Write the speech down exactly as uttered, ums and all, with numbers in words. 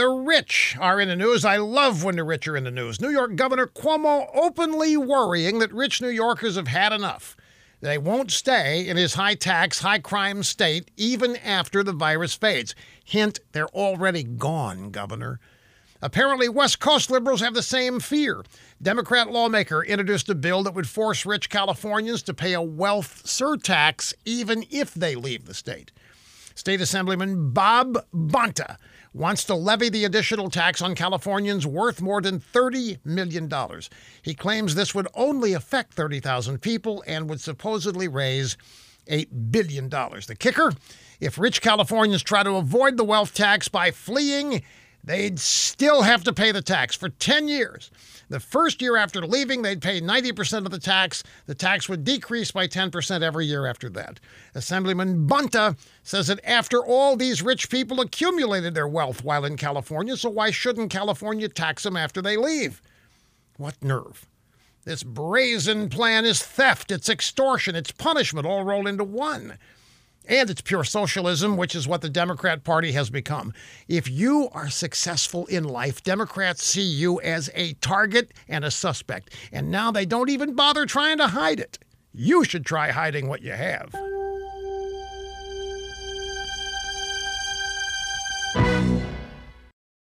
The rich are in the news. I love when the rich are in the news. New York Governor Cuomo openly worrying that rich New Yorkers have had enough. They won't stay in his high-tax, high-crime state even after the virus fades. Hint, they're already gone, Governor. Apparently, West Coast liberals have the same fear. Democrat lawmaker introduced a bill that would force rich Californians to pay a wealth surtax even if they leave the state. State Assemblyman Bob Bonta wants to levy the additional tax on Californians worth more than thirty million dollars. He claims this would only affect thirty thousand people and would supposedly raise eight billion dollars. The kicker? If rich Californians try to avoid the wealth tax by fleeing, they'd still have to pay the tax for ten years. The first year after leaving, they'd pay ninety percent of the tax. The tax would decrease by ten percent every year after that. Assemblyman Bonta says that after all, these rich people accumulated their wealth while in California, so why shouldn't California tax them after they leave? What nerve. This brazen plan is theft, it's extortion, it's punishment, all rolled into one. And it's pure socialism, which is what the Democrat Party has become. If you are successful in life, Democrats see you as a target and a suspect. And now they don't even bother trying to hide it. You should try hiding what you have.